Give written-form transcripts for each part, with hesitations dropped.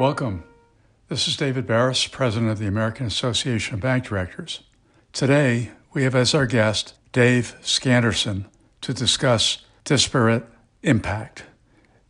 Welcome. This is David Barris, President of the American Association of Bank Directors. Today, we have as our guest Dave Skanderson to discuss disparate impact.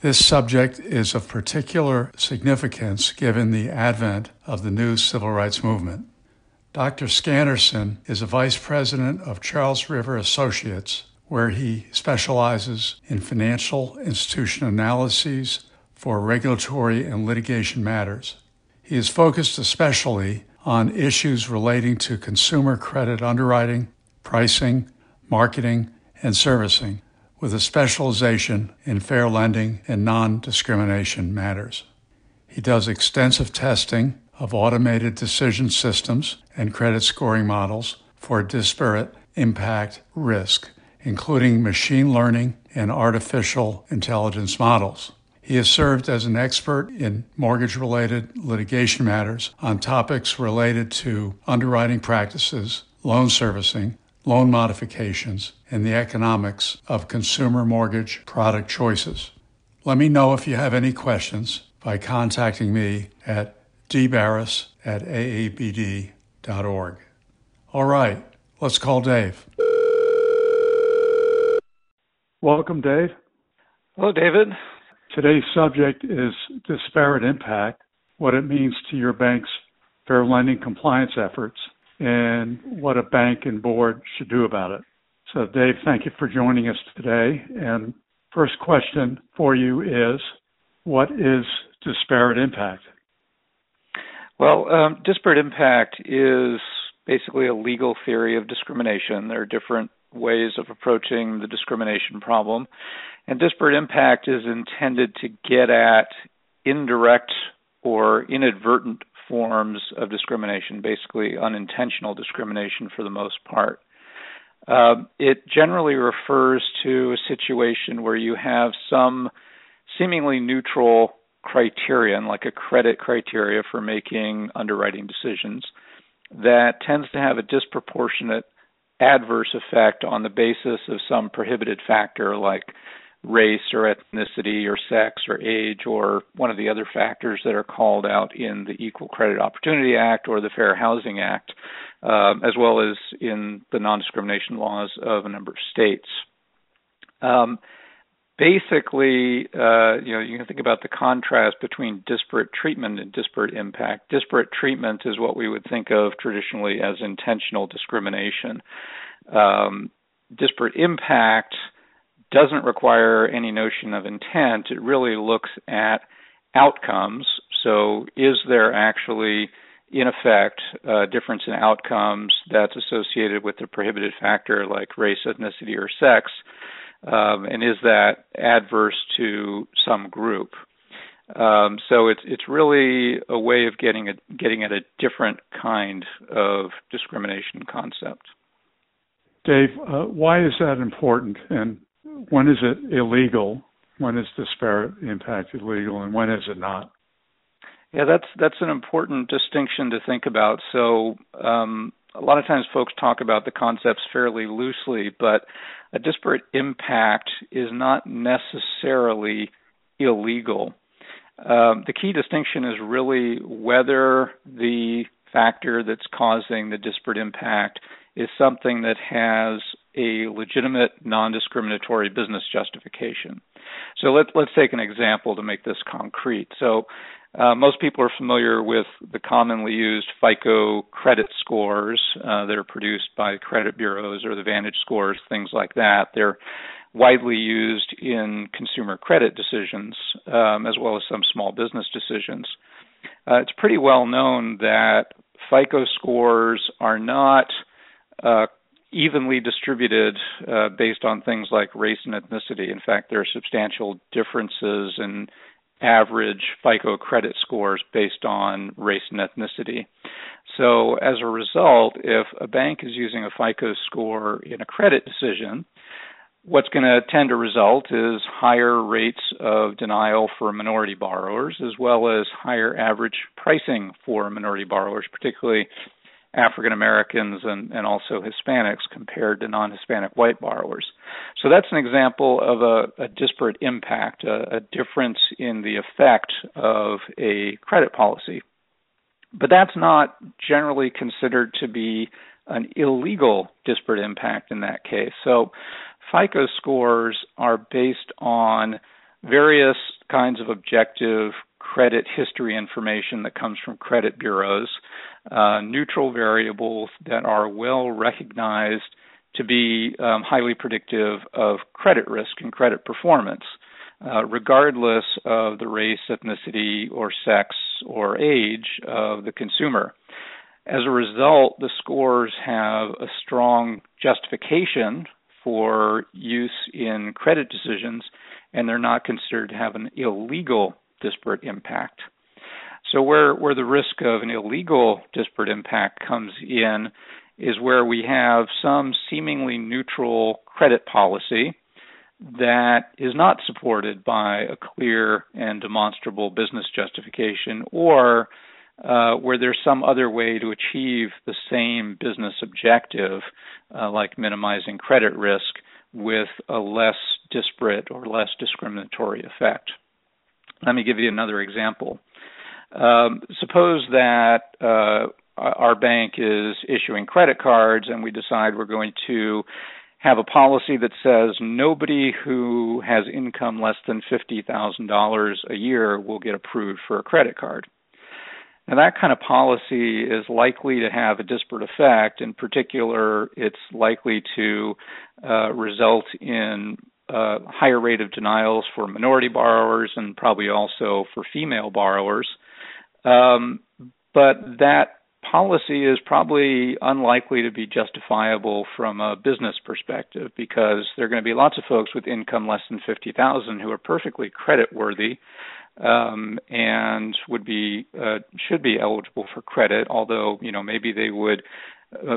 This subject is of particular significance given the advent of the new civil rights movement. Dr. Skanderson is a vice president of Charles River Associates, where he specializes in financial institution analyses for regulatory and litigation matters. He is focused especially on issues relating to consumer credit underwriting, pricing, marketing, and servicing, with a specialization in fair lending and non-discrimination matters. He does extensive testing of automated decision systems and credit scoring models for disparate impact risk, including machine learning and artificial intelligence models. He has served as an expert in mortgage-related litigation matters on topics related to underwriting practices, loan servicing, loan modifications, and the economics of consumer mortgage product choices. Let me know if you have any questions by contacting me at dbarris@aabd.org. All right, let's call Dave. Welcome, Dave. Hello, David. Today's subject is disparate impact, what it means to your bank's fair lending compliance efforts, and what a bank and board should do about it. So, Dave, thank you for joining us today. And first question for you is, what is disparate impact? Well, disparate impact is basically a legal theory of discrimination. There are different ways of approaching the discrimination problem. And disparate impact is intended to get at indirect or inadvertent forms of discrimination, basically unintentional discrimination for the most part. It generally refers to a situation where you have some seemingly neutral criterion, like a credit criteria for making underwriting decisions, that tends to have a disproportionate adverse effect on the basis of some prohibited factor like race or ethnicity or sex or age or one of the other factors that are called out in the Equal Credit Opportunity Act or the Fair Housing Act, as well as in the non-discrimination laws of a number of states. You can think about the contrast between disparate treatment and disparate impact. Disparate treatment is what we would think of traditionally as intentional discrimination. Disparate impact doesn't require any notion of intent. It really looks at outcomes. So is there actually, in effect, a difference in outcomes that's associated with the prohibited factor like race, ethnicity, or sex? And is that adverse to some group? So it's really a way of getting at a different kind of discrimination concept. Dave, why is that important? And when is it illegal? When is disparate impact illegal, and when is it not? Yeah, that's an important distinction to think about. So a lot of times folks talk about the concepts fairly loosely, but a disparate impact is not necessarily illegal. The key distinction is really whether the factor that's causing the disparate impact is something that has a legitimate non-discriminatory business justification. So let's take an example to make this concrete. So most people are familiar with the commonly used FICO credit scores that are produced by credit bureaus or the Vantage scores, things like that. They're widely used in consumer credit decisions as well as some small business decisions. It's pretty well known that FICO scores are not evenly distributed based on things like race and ethnicity. In fact, there are substantial differences in average FICO credit scores based on race and ethnicity. So as a result, if a bank is using a FICO score in a credit decision, what's going to tend to result is higher rates of denial for minority borrowers, as well as higher average pricing for minority borrowers, particularly African Americans and also Hispanics compared to non-Hispanic white borrowers. So that's an example of a disparate impact, a difference in the effect of a credit policy. But that's not generally considered to be an illegal disparate impact in that case. So FICO scores are based on various kinds of objective credit history information that comes from credit bureaus, neutral variables that are well recognized to be highly predictive of credit risk and credit performance, regardless of the race, ethnicity, or sex, or age of the consumer. As a result, the scores have a strong justification for use in credit decisions, and they're not considered to have an illegal disparate impact. So where the risk of an illegal disparate impact comes in is where we have some seemingly neutral credit policy that is not supported by a clear and demonstrable business justification, or where there's some other way to achieve the same business objective, like minimizing credit risk, with a less disparate or less discriminatory effect. Let me give you another example. Suppose that our bank is issuing credit cards, and we decide we're going to have a policy that says nobody who has income less than $50,000 a year will get approved for a credit card. Now, that kind of policy is likely to have a disparate effect. In particular, it's likely to result in a higher rate of denials for minority borrowers and probably also for female borrowers. But that policy is probably unlikely to be justifiable from a business perspective, because there are going to be lots of folks with income less than $50,000 who are perfectly creditworthy and would be should be eligible for credit, although maybe they would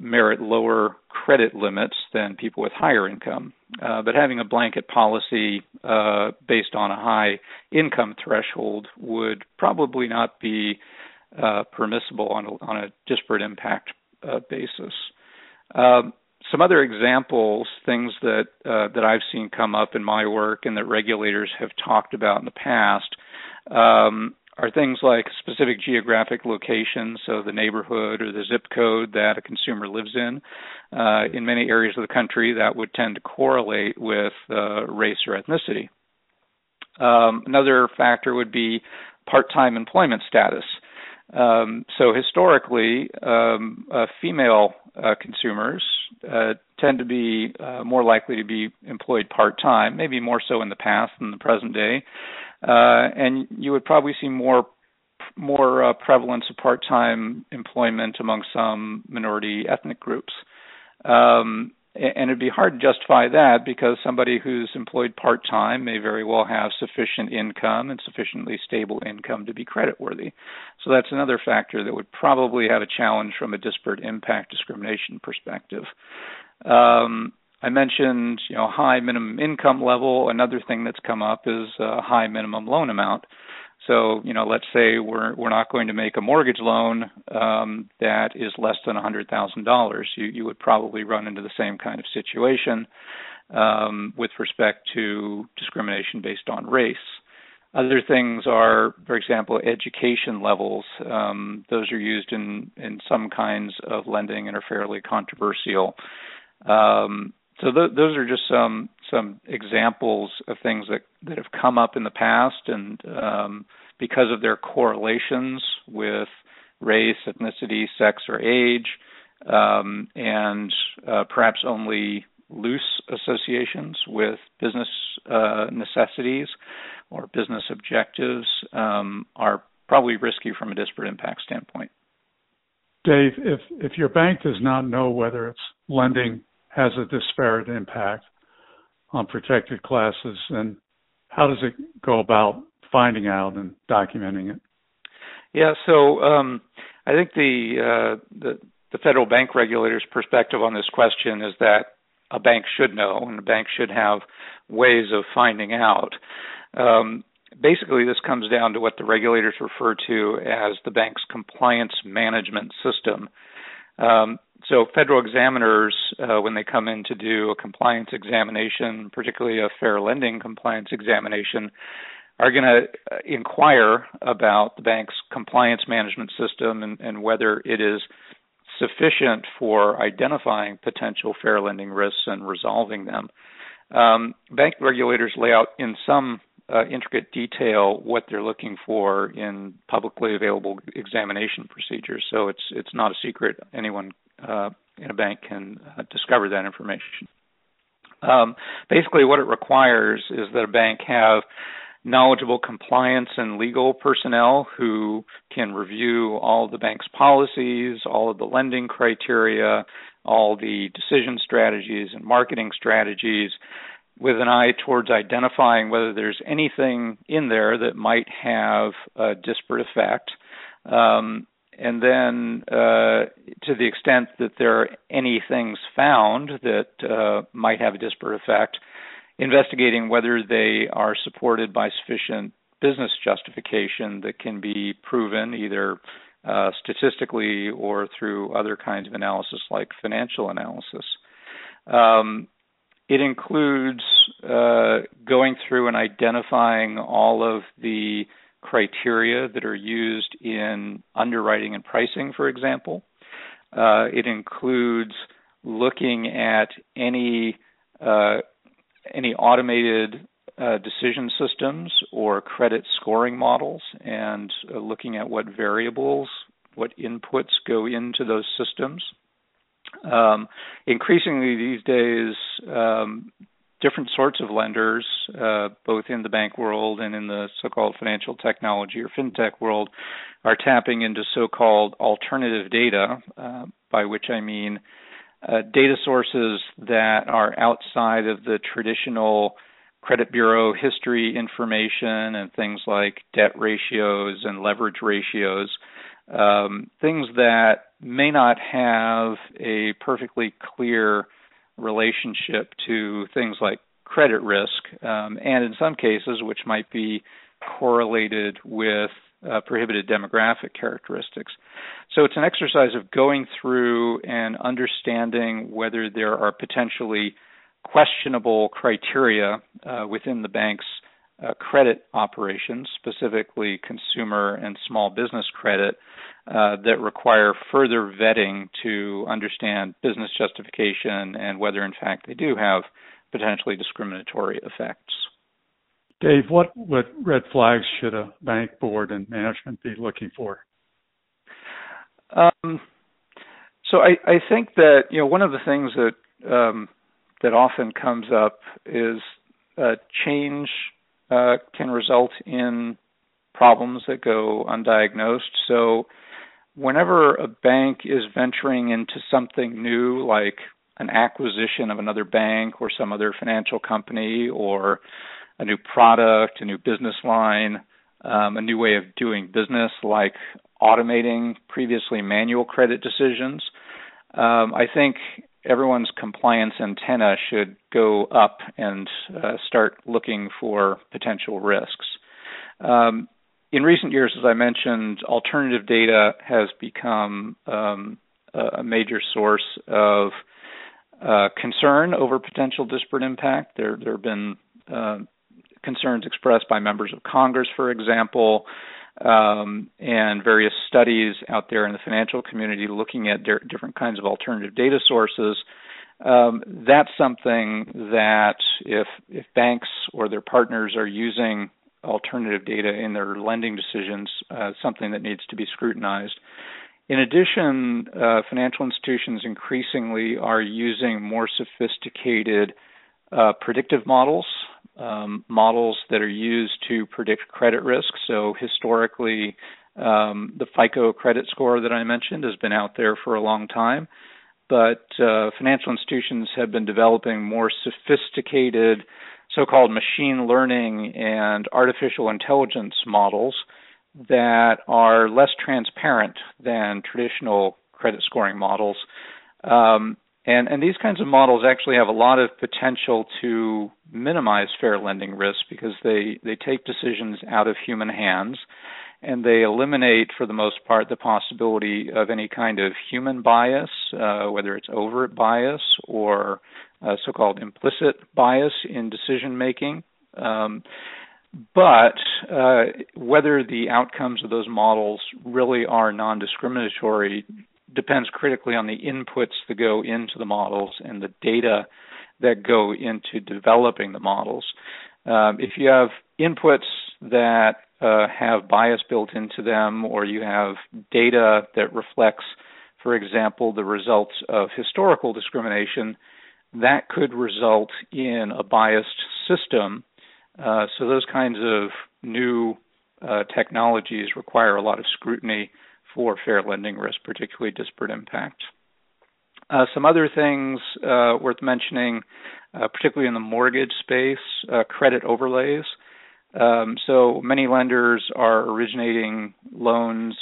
merit lower credit limits than people with higher income. But having a blanket policy based on a high income threshold would probably not be permissible on a disparate impact basis. Some other examples, things that that I've seen come up in my work and that regulators have talked about in the past, are things like specific geographic locations, so the neighborhood or the zip code that a consumer lives in. In many areas of the country, that would tend to correlate with race or ethnicity. Another factor would be part-time employment status. So historically, female consumers tend to be more likely to be employed part-time, maybe more so in the past than the present day. And you would probably see more prevalence of part-time employment among some minority ethnic groups. And it'd be hard to justify that, because somebody who's employed part-time may very well have sufficient income and sufficiently stable income to be creditworthy. So that's another factor that would probably have a challenge from a disparate impact discrimination perspective. I mentioned, high minimum income level. Another thing that's come up is a high minimum loan amount. So, let's say we're not going to make a mortgage loan that is less than $100,000. You would probably run into the same kind of situation with respect to discrimination based on race. Other things are, for example, education levels. Those are used in some kinds of lending and are fairly controversial. So those are just some examples of things that have come up in the past, and because of their correlations with race, ethnicity, sex, or age, and perhaps only loose associations with business necessities or business objectives, are probably risky from a disparate impact standpoint. Dave, if your bank does not know whether it's lending has a disparate impact on protected classes, and how does it go about finding out and documenting it? Yeah, so I think the federal bank regulator's perspective on this question is that a bank should know, and a bank should have ways of finding out. Basically, this comes down to what the regulators refer to as the bank's compliance management system. So federal examiners, when they come in to do a compliance examination, particularly a fair lending compliance examination, are going to inquire about the bank's compliance management system and whether it is sufficient for identifying potential fair lending risks and resolving them. Bank regulators lay out in some intricate detail what they're looking for in publicly available examination procedures. So it's not a secret. Anyone in a bank can discover that information. Basically, what it requires is that a bank have knowledgeable compliance and legal personnel who can review all the bank's policies, all of the lending criteria, all the decision strategies and marketing strategies, with an eye towards identifying whether there's anything in there that might have a disparate effect. And then to the extent that there are any things found that might have a disparate effect, investigating whether they are supported by sufficient business justification that can be proven either statistically or through other kinds of analysis like financial analysis. It includes going through and identifying all of the criteria that are used in underwriting and pricing, for example. It includes looking at any automated decision systems or credit scoring models and looking at what variables, what inputs go into those systems. Increasingly these days, different sorts of lenders, both in the bank world and in the so-called financial technology or fintech world, are tapping into so-called alternative data, by which I mean data sources that are outside of the traditional credit bureau history information and things like debt ratios and leverage ratios, things that may not have a perfectly clear relationship to things like credit risk, and in some cases, which might be correlated with prohibited demographic characteristics. So it's an exercise of going through and understanding whether there are potentially questionable criteria within the bank's credit operations, specifically consumer and small business credit, that require further vetting to understand business justification and whether, in fact, they do have potentially discriminatory effects. Dave, what red flags should a bank board and management be looking for? So I think that, you know, one of the things that that often comes up is change can result in problems that go undiagnosed. So whenever a bank is venturing into something new, like an acquisition of another bank or some other financial company or a new product, a new business line, a new way of doing business, like automating previously manual credit decisions, I think everyone's compliance antenna should go up and start looking for potential risks. In recent years, as I mentioned, alternative data has become a major source of concern over potential disparate impact. There have been concerns expressed by members of Congress, for example, and various studies out there in the financial community looking at different kinds of alternative data sources. That's something that if banks or their partners are using alternative data in their lending decisions, something that needs to be scrutinized. In addition, financial institutions increasingly are using more sophisticated predictive models, models that are used to predict credit risk. So historically, the FICO credit score that I mentioned has been out there for a long time, but financial institutions have been developing more sophisticated so-called machine learning and artificial intelligence models that are less transparent than traditional credit scoring models. And these kinds of models actually have a lot of potential to minimize fair lending risk because they take decisions out of human hands and they eliminate, for the most part, the possibility of any kind of human bias, whether it's overt bias or so-called implicit bias in decision-making. But whether the outcomes of those models really are non-discriminatory depends critically on the inputs that go into the models and the data that go into developing the models. If you have inputs that have bias built into them, or you have data that reflects, for example, the results of historical discrimination, that could result in a biased system. So those kinds of new technologies require a lot of scrutiny for fair lending risk, particularly disparate impact. Some other things worth mentioning, particularly in the mortgage space, credit overlays. So many lenders are originating loans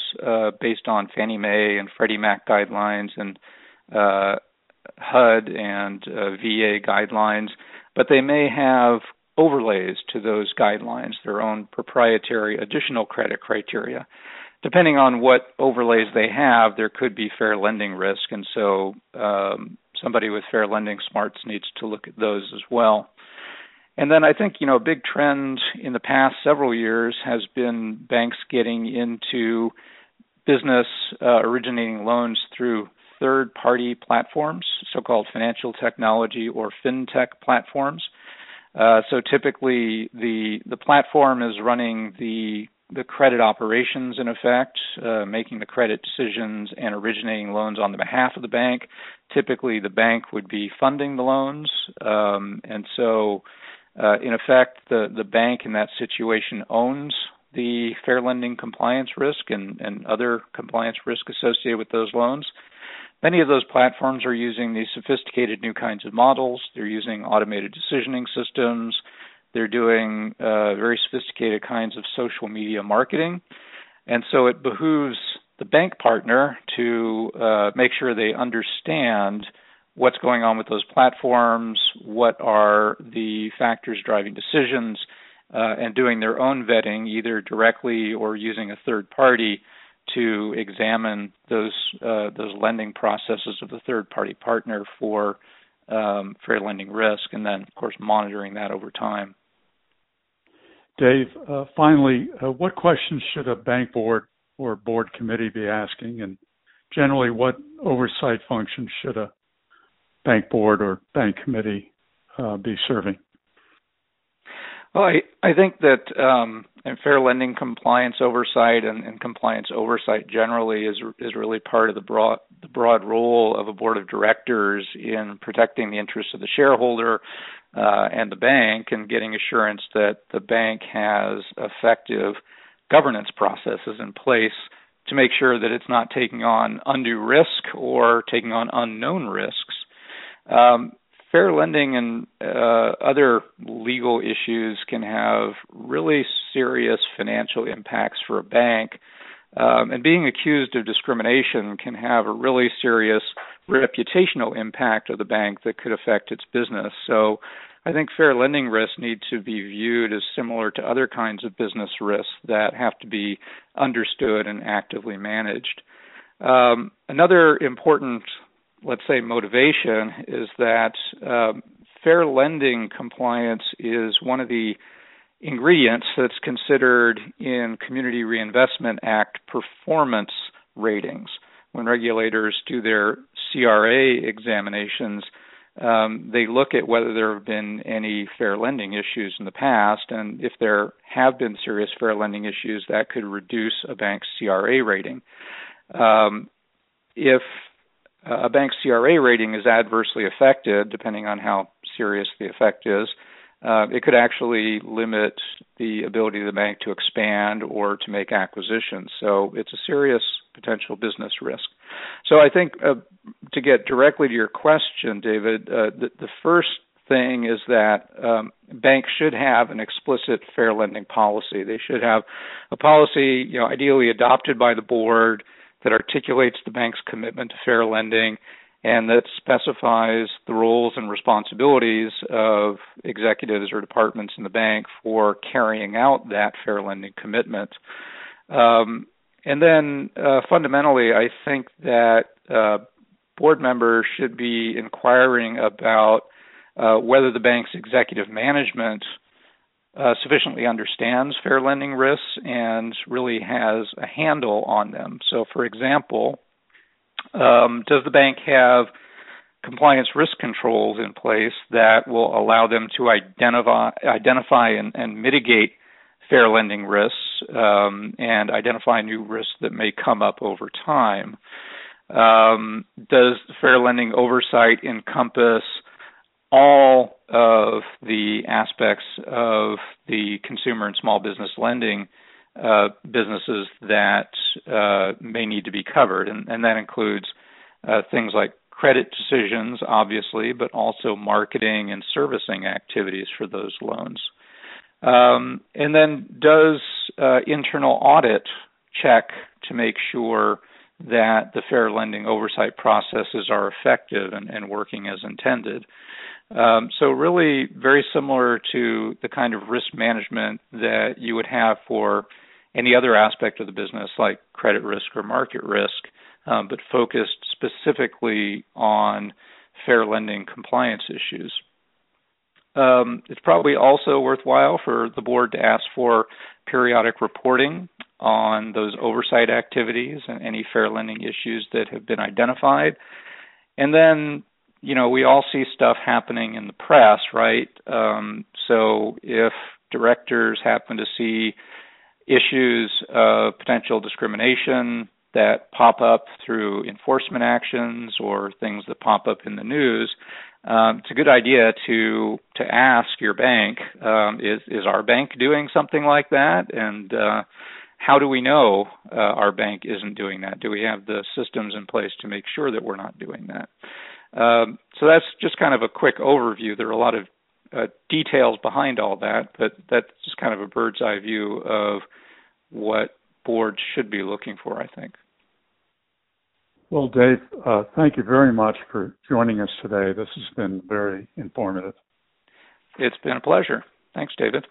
based on Fannie Mae and Freddie Mac guidelines and HUD and VA guidelines, but they may have overlays to those guidelines, their own proprietary additional credit criteria. Depending on what overlays they have, there could be fair lending risk, and so somebody with fair lending smarts needs to look at those as well. And then I think, you know, a big trend in the past several years has been banks getting into business originating loans through third-party platforms, so-called financial technology or fintech platforms. So typically the platform is running the credit operations, in effect, making the credit decisions and originating loans on the behalf of the bank. Typically, the bank would be funding the loans. And so, in effect, the bank in that situation owns the fair lending compliance risk and other compliance risk associated with those loans. Many of those platforms are using these sophisticated new kinds of models. They're using automated decisioning systems. They're doing very sophisticated kinds of social media marketing. And so it behooves the bank partner to make sure they understand what's going on with those platforms, what are the factors driving decisions, and doing their own vetting, either directly or using a third party to examine those lending processes of the third-party partner for fair lending risk, and then, of course, monitoring that over time. Dave, finally, what questions should a bank board or board committee be asking, and generally what oversight function should a bank board or bank committee be serving? Well, I think that and fair lending compliance oversight and compliance oversight generally is really part of the broad role of a board of directors in protecting the interests of the shareholder and the bank, and getting assurance that the bank has effective governance processes in place to make sure that it's not taking on undue risk or taking on unknown risks. Fair lending and other legal issues can have really serious financial impacts for a bank, and being accused of discrimination can have a really serious reputational impact of the bank that could affect its business. So I think fair lending risks need to be viewed as similar to other kinds of business risks that have to be understood and actively managed. Another important, let's say, motivation is that fair lending compliance is one of the ingredients that's considered in Community Reinvestment Act performance ratings. When regulators do their CRA examinations, they look at whether there have been any fair lending issues in the past, and if there have been serious fair lending issues, that could reduce a bank's CRA rating. If a bank's CRA rating is adversely affected, depending on how serious the effect is, it could actually limit the ability of the bank to expand or to make acquisitions. So it's a serious potential business risk. So I think to get directly to your question, David, the first thing is that banks should have an explicit fair lending policy. They should have a policy, you know, ideally adopted by the board, that articulates the bank's commitment to fair lending and that specifies the roles and responsibilities of executives or departments in the bank for carrying out that fair lending commitment. And then fundamentally, I think that board members should be inquiring about whether the bank's executive management sufficiently understands fair lending risks and really has a handle on them. So, for example, does the bank have compliance risk controls in place that will allow them to identify and mitigate fair lending risks and identify new risks that may come up over time? Does fair lending oversight encompass all of the aspects of the consumer and small business lending businesses that may need to be covered? And that includes things like credit decisions, obviously, but also marketing and servicing activities for those loans. And then does internal audit check to make sure that the fair lending oversight processes are effective and working as intended? So really very similar to the kind of risk management that you would have for any other aspect of the business like credit risk or market risk, but focused specifically on fair lending compliance issues. It's probably also worthwhile for the board to ask for periodic reporting on those oversight activities and any fair lending issues that have been identified. And then, you know, we all see stuff happening in the press, right? So if directors happen to see issues of potential discrimination that pop up through enforcement actions or things that pop up in the news, it's a good idea to ask your bank, is our bank doing something like that? And how do we know our bank isn't doing that? Do we have the systems in place to make sure that we're not doing that? So that's just kind of a quick overview. There are a lot of details behind all that, but that's just kind of a bird's eye view of what boards should be looking for, I think. Well, Dave, thank you very much for joining us today. This has been very informative. It's been a pleasure. Thanks, David.